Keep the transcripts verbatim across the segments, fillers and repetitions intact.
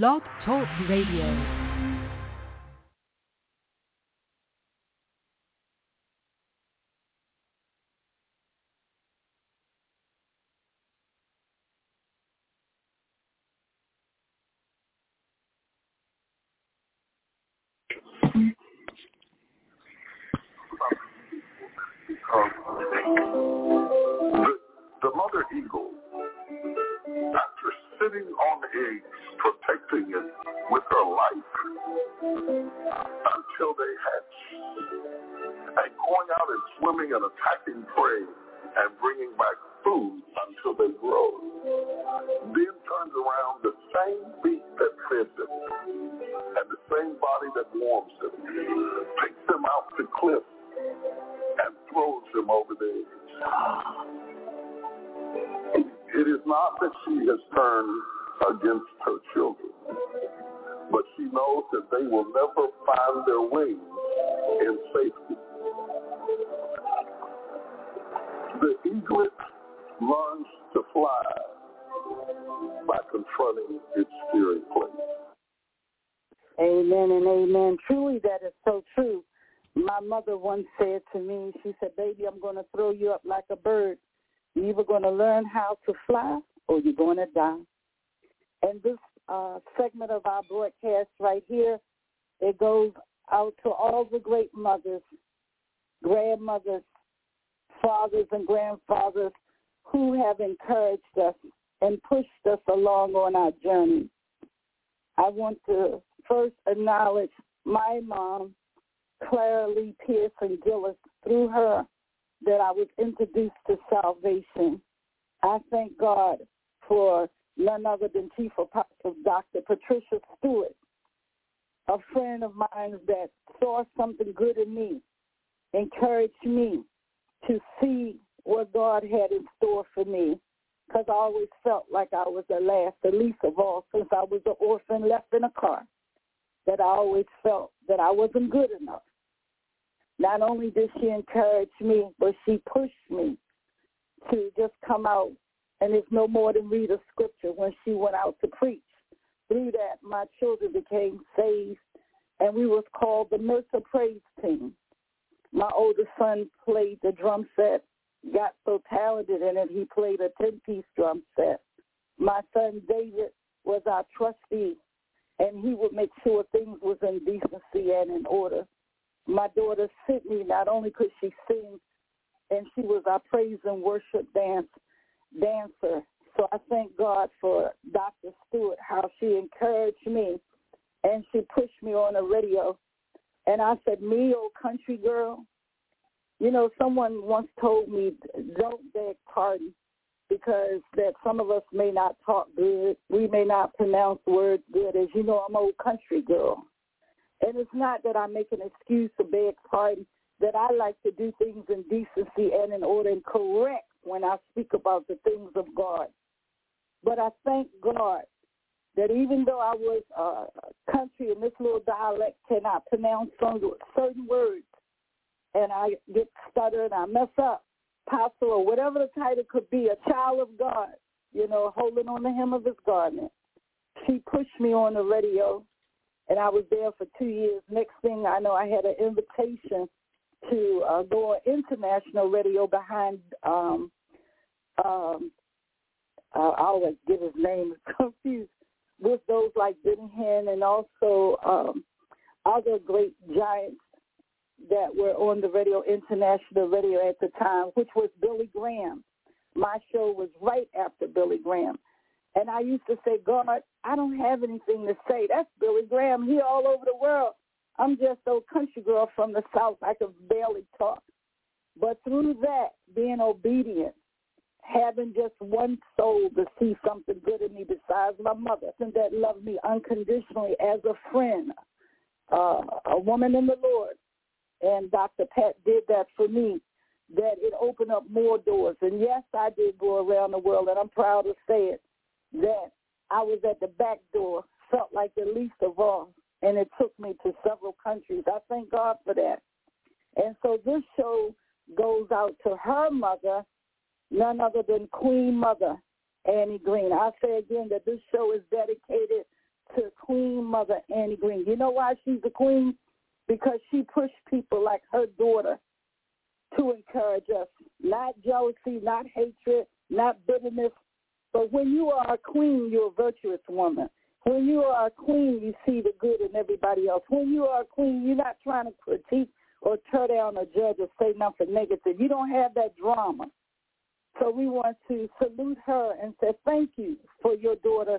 Blog Talk Radio. Clara Lee Pearson Gillis, through her that I was introduced to salvation. I thank God for none other than Chief Apostle Doctor Patricia Stewart, a friend of mine that saw something good in me, encouraged me to see what God had in store for me, because I always felt like I was the last, the least of all, since I was an orphan left in a car, that I always felt that I wasn't good enough. Not only did she encourage me, but she pushed me to just come out, and it's no more than read a scripture when she went out to preach. Through that, my children became saved, and we was called the Mercer Praise Team. My older son played the drum set, got so talented in it, he played a ten-piece drum set. My son David was our trustee, and he would make sure things was in decency and in order. My daughter Sydney, not only could she sing, and she was our praise and worship dance dancer. So I thank God for Doctor Stewart, how she encouraged me, and she pushed me on the radio. And I said, me, old country girl. You know, someone once told me, don't beg pardon, because that some of us may not talk good. We may not pronounce words good. As you know, I'm an old country girl. And it's not that I make an excuse to beg pardon, that I like to do things in decency and in order and correct when I speak about the things of God. But I thank God that even though I was a country and this little dialect cannot pronounce certain words, and I get stuttered and I mess up, apostle or whatever the title could be, a child of God, you know, holding on the hem of his garment. She pushed me on the radio. And I was there for two years. Next thing I know, I had an invitation to uh, go on international radio behind, um, um, I always get his name confused, with those like Benny Hinn and also um, other great giants that were on the radio, international radio at the time, which was Billy Graham. My show was right after Billy Graham. And I used to say, God, I don't have anything to say. That's Billy Graham. He all over the world. I'm just old country girl from the South. I could barely talk. But through that, being obedient, having just one soul to see something good in me besides my mother, and that loved me unconditionally as a friend, uh, a woman in the Lord. And Doctor Pat did that for me, that it opened up more doors. And yes, I did go around the world, and I'm proud to say it, that I was at the back door, felt like the least of all, and it took me to several countries. I thank God for that. And so this show goes out to her mother, none other than Queen Mother Annie Green. I say again that this show is dedicated to Queen Mother Annie Green. You know why she's the queen? Because she pushed people like her daughter to encourage us. Not jealousy, not hatred, not bitterness. But when you are a queen, you're a virtuous woman. When you are a queen, you see the good in everybody else. When you are a queen, you're not trying to critique or tear down a judge or say nothing negative. You don't have that drama. So we want to salute her and say thank you for your daughter.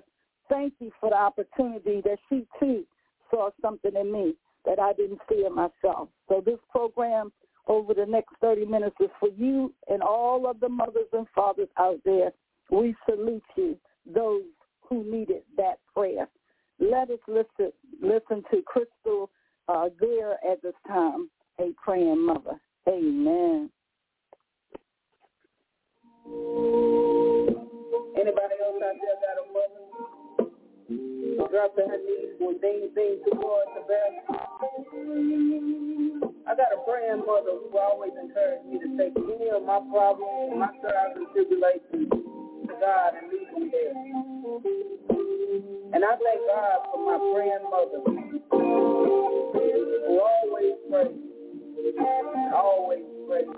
Thank you for the opportunity that she, too, saw something in me that I didn't see in myself. So this program over the next thirty minutes is for you and all of the mothers and fathers out there. We salute you, those who needed that prayer. Let us listen, listen to Crystal uh, Greer at this time, a praying mother. Amen. Anybody else out there got a mother? Drop their knees when they sing to God the best. I got a praying mother who always encouraged me to take any of my problems and my trials and tribulations to God and leave them there. And I thank God for my praying mother who always prays, always prays.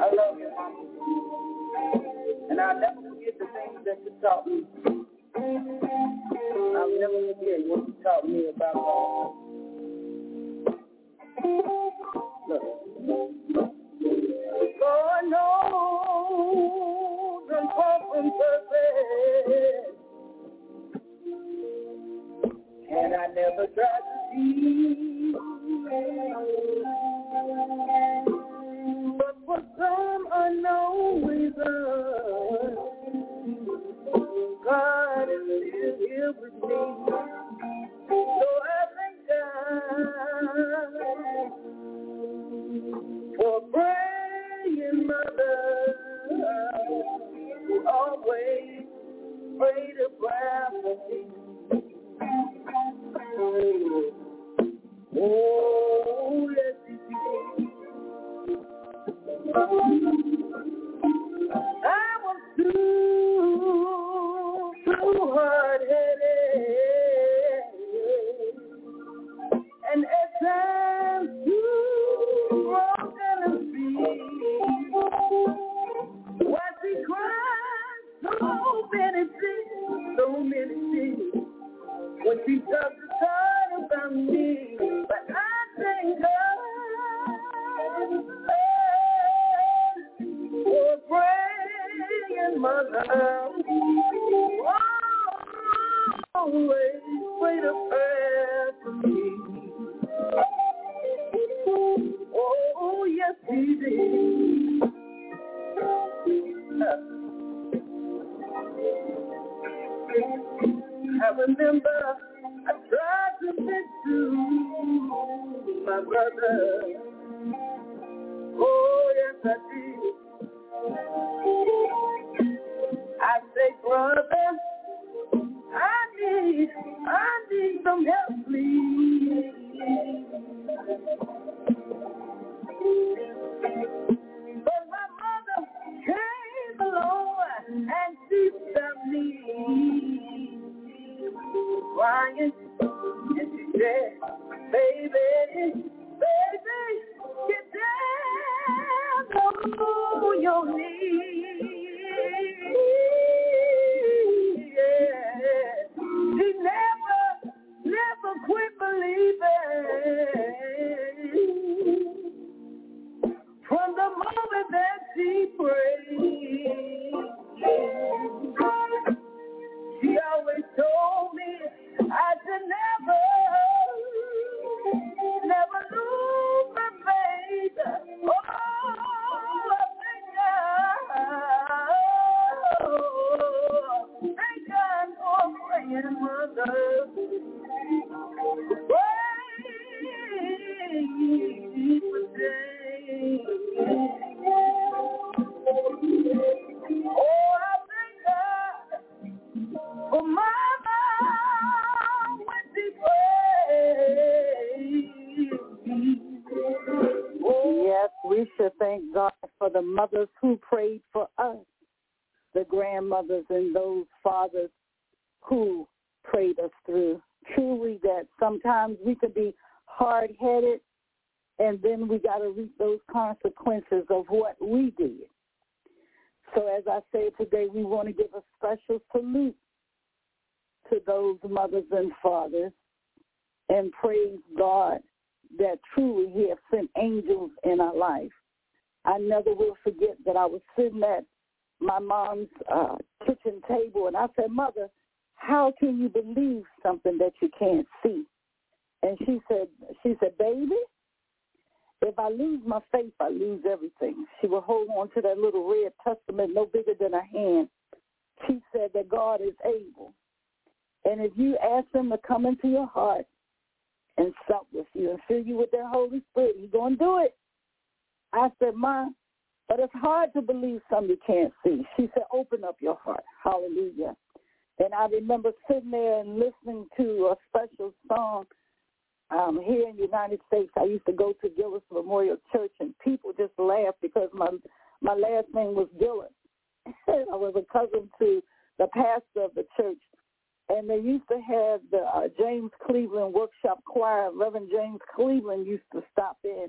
I love you, Mama. And I'll never forget the things that you taught me. I'll never forget what you taught me about God. Look. God knows and often perfect, and I never tried to see, but for some unknown reason, God is still here with me, so I thank God for praying. Mother who always prayed a prayer for me. Oh, yes, it is. I was too, too hard-headed, and at times too broken to see. Why she cried so many things, so many things, when she doesn't talk about me, but I thank God for a praying mother, always wait a prayer for me. Oh, yes, she did. I remember I tried to fit to my brother. Oh, yes, I did. I say, brother, I need, I need some help, please. But my mother came along and she stopped me crying, and she said, baby, baby, get down on your knees. Yeah. She never, never quit believing from the moment that she prayed. She always told me I should never, never lose my faith. Oh, I thank God. Thank God for praying, Mother. Pray for day. Oh, I for my mom when she prayed. Yes, we should thank God for the mothers who prayed for us. the grandmothers and those fathers who prayed us through. Truly that sometimes we could be hard-headed, and then we got to reap those consequences of what we did. So as I said today, we want to give a special salute to those mothers and fathers, and praise God that truly he has sent angels in our life. I never will forget that I was sitting at my mom's uh, kitchen table, and I said, Mother, how can you believe something that you can't see? And she said, she said, baby, if I lose my faith, I lose everything. She would hold on to that little red testament no bigger than her hand. She said that God is able. And if you ask him to come into your heart and sup with you and fill you with that Holy Spirit, he's going to do it. I said, Ma, but it's hard to believe something you can't see. She said, open up your heart. Hallelujah. And I remember sitting there and listening to a special song. Um, here in the United States, I used to go to Gillis Memorial Church, and people just laughed because my my last name was Gillis. I was a cousin to the pastor of the church, and they used to have the uh, James Cleveland workshop choir. Reverend James Cleveland used to stop in,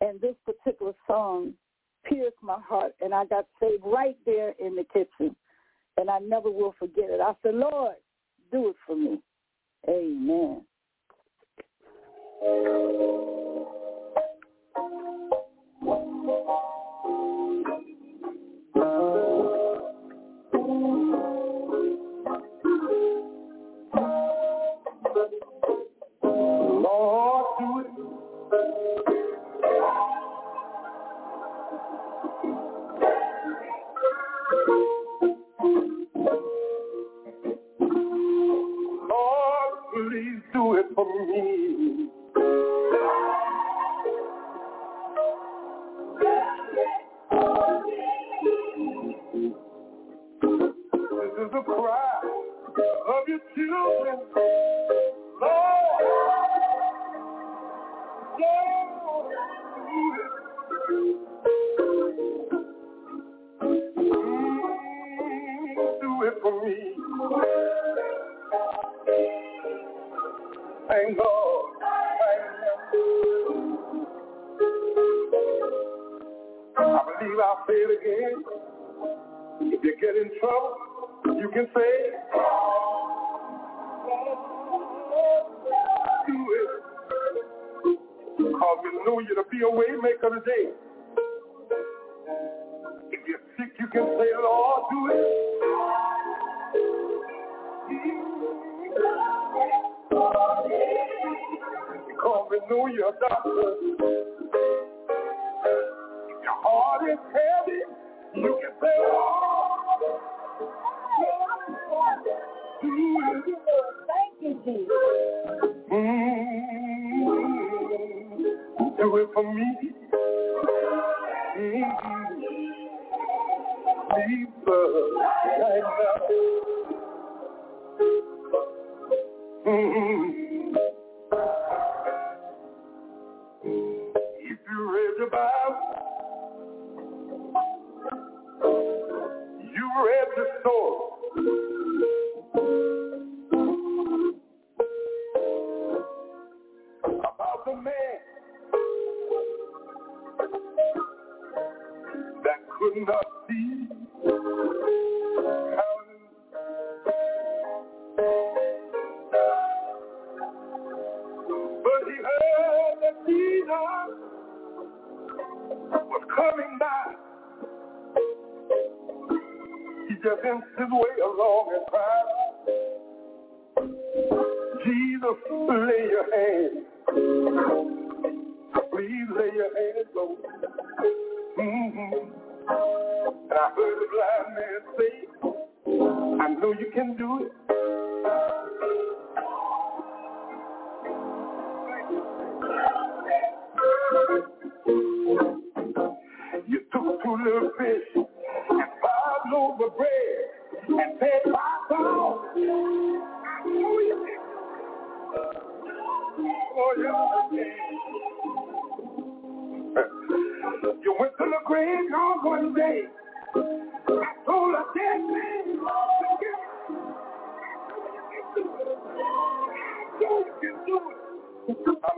and this particular song pierced my heart, and I got saved right there in the kitchen, and I never will forget it. I said, Lord, do it for me. Amen. Lord, do it. Lord, please do it for me. The cry of your children, Lord, Lord, mm, do it for me. Thank God, I believe I'll say it again. If you get in trouble, you can say, do it. Because we know you to be a way maker today. If you're sick, you can say, Lord, do it. Because we know you're a doctor. If your heart is heavy, you can say, Lord, thank you, Jesus. Mm-hmm. Do it for me. Mm-hmm. Jesus, right now. Mm-hmm. If you read your Bible, you read the story. About the man that could not see, but he heard that Jesus was coming by. He just inches his way along and cried, Jesus, lay your hands. Please lay your hands low. Mm-hmm. And I heard the blind man say, I know you can do it. You took two little fish and five loaves of bread and fed five thousand. I know you can. Oh, yeah. You went to the graveyard one day. I told I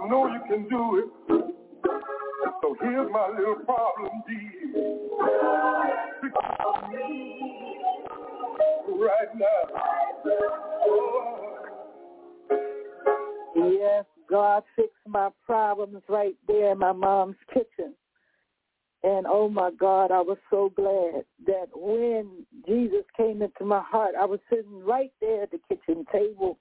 know you can do it. So here's my little problem, dear. Right now. Oh. Yes, God fixed my problems right there in my mom's kitchen. And, oh, my God, I was so glad that when Jesus came into my heart, I was sitting right there at the kitchen table,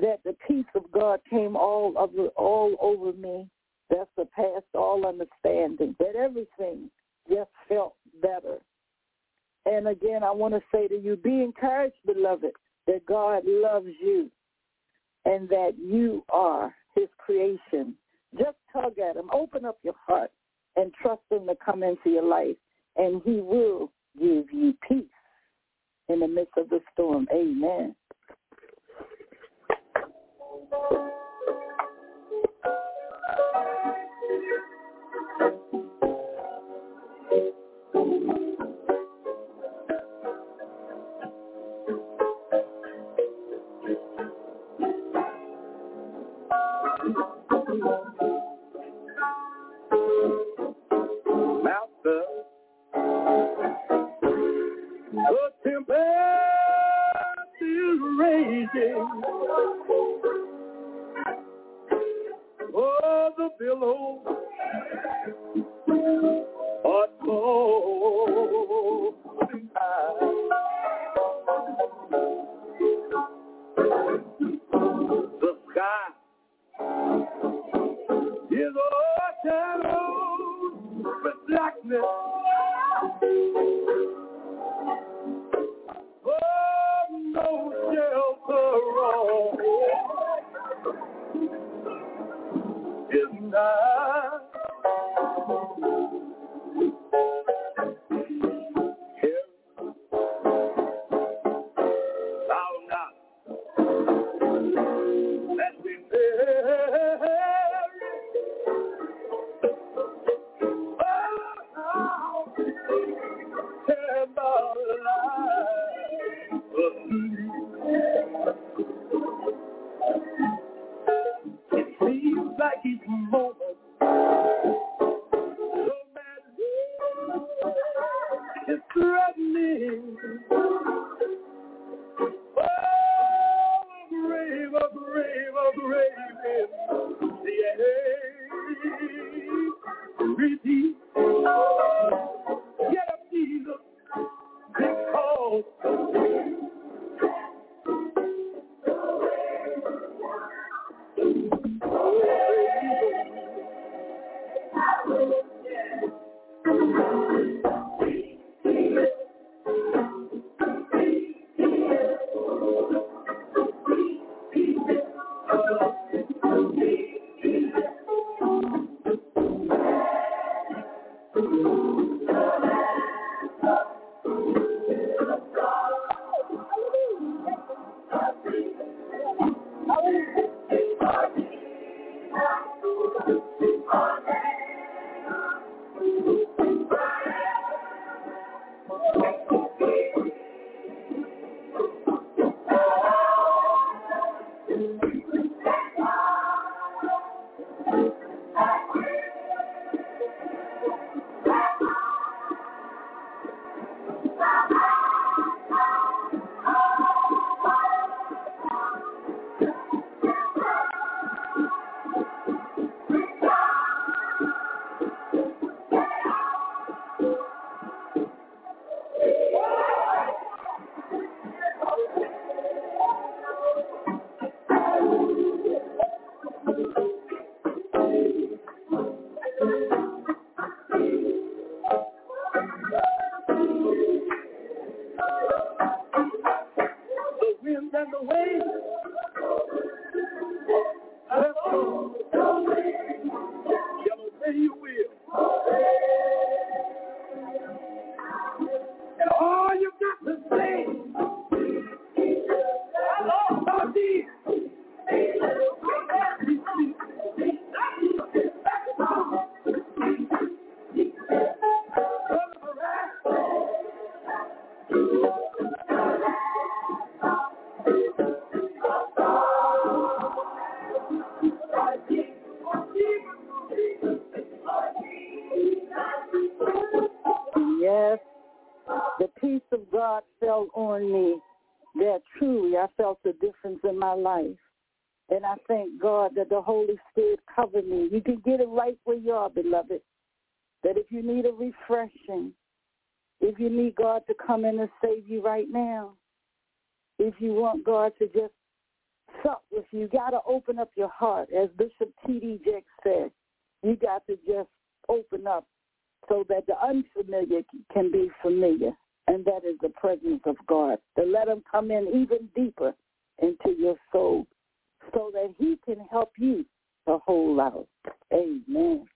that the peace of God came all over, all over me, that surpassed all understanding, that everything just felt better. And, again, I want to say to you, be encouraged, beloved, that God loves you and that you are his creation. Just tug at him. Open up your heart and trust him to come into your life, and he will give you peace in the midst of the storm. Amen. Is not on me that truly I felt the difference in my life. And I thank God that the Holy Spirit covered me. You can get it right where you are, beloved, that if you need a refreshing, if you need God to come in and save you right now, if you want God to just sup with you, you got to open up your heart. As Bishop T D Jakes said, you got to just open up so that the unfamiliar can be familiar, and that is the presence of God, to let him come in even deeper into your soul so that he can help you the whole lot. Amen.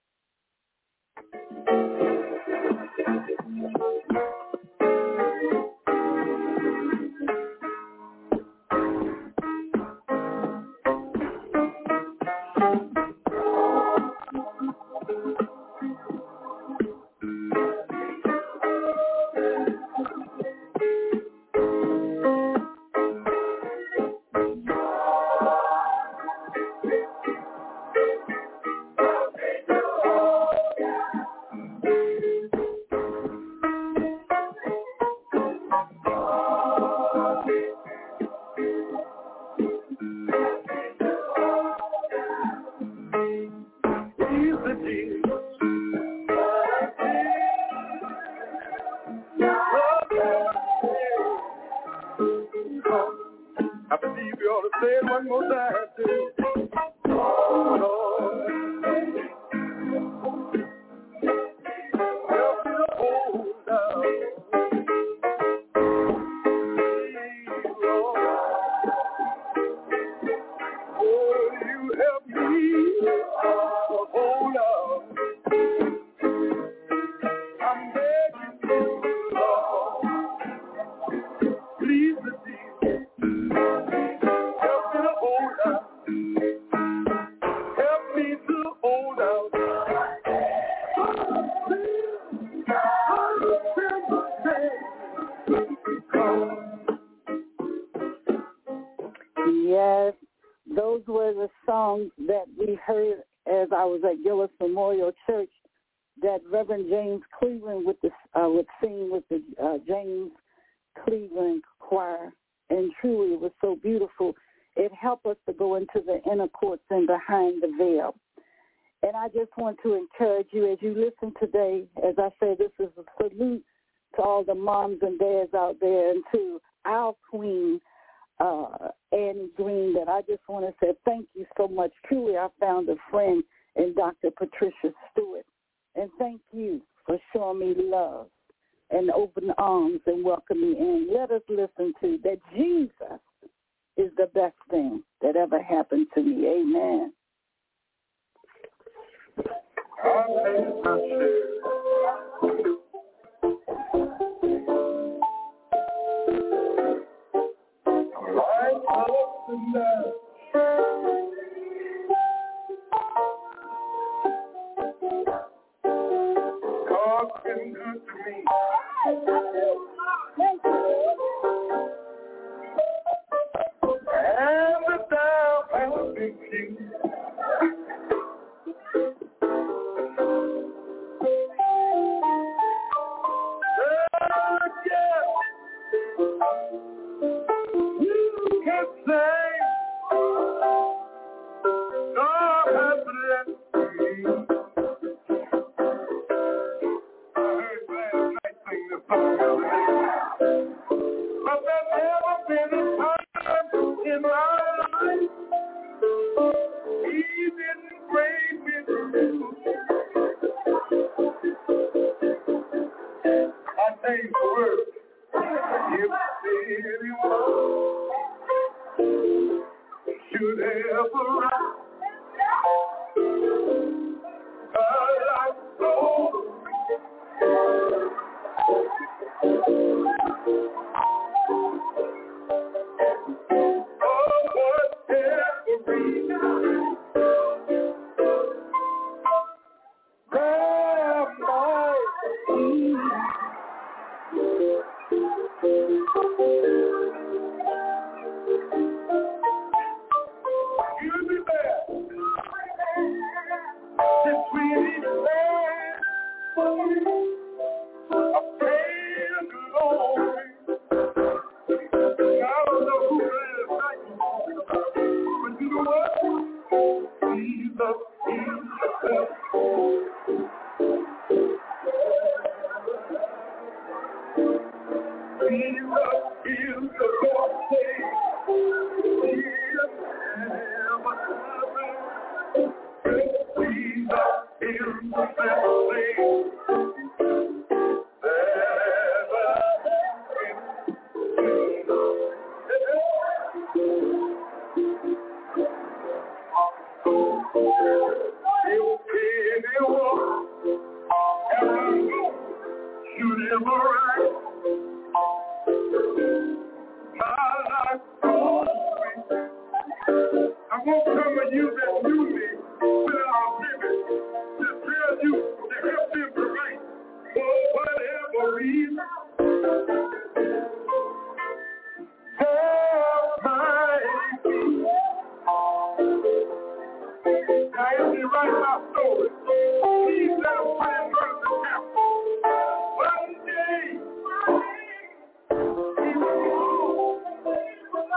James Cleveland with the uh, with singing with the uh, James Cleveland choir, and truly it was so beautiful. It helped us to go into the inner courts and behind the veil. And I just want to encourage you as you listen today. As I say, this is a salute to all the moms and dads out there, and to our queen uh, Annie Green. That I just want to say thank you so much. Truly, I found a friend in Doctor Patricia Stewart. And thank you for showing me love and open arms and welcoming me in. Let us listen to that Jesus is the best thing that ever happened to me. Amen. Been good to me. And the doubt and the big king. Oh, yeah. You can say, God has blessed me. But there's never been a time in my life he didn't break me through. I thank the word. If anyone should ever rise a life so oh, won't come and use that music to our women to tell you to help them to write for whatever reason. Help my feet. Now, if you write my story, please let us put it first in chapter. One day, he will move. Hey, but he's around.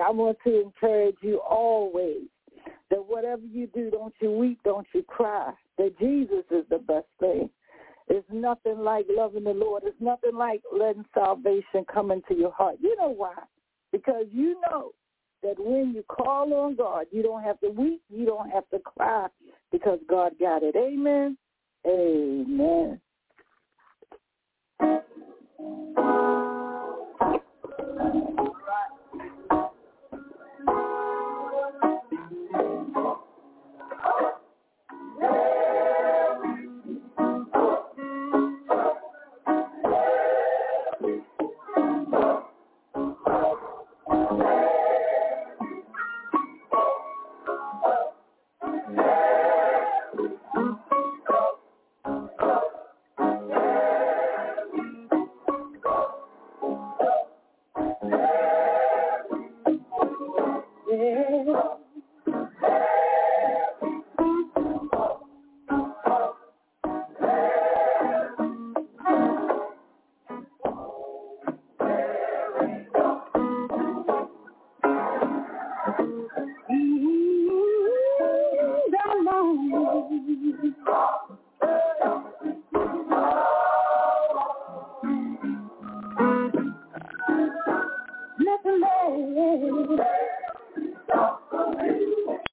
I want to encourage you always that whatever you do, don't you weep, don't you cry, that Jesus is the best thing. It's nothing like loving the Lord. It's nothing like letting salvation come into your heart. You know why? Because you know that when you call on God, you don't have to weep, you don't have to cry, because God got it. Amen? Amen. All right. Let the Lord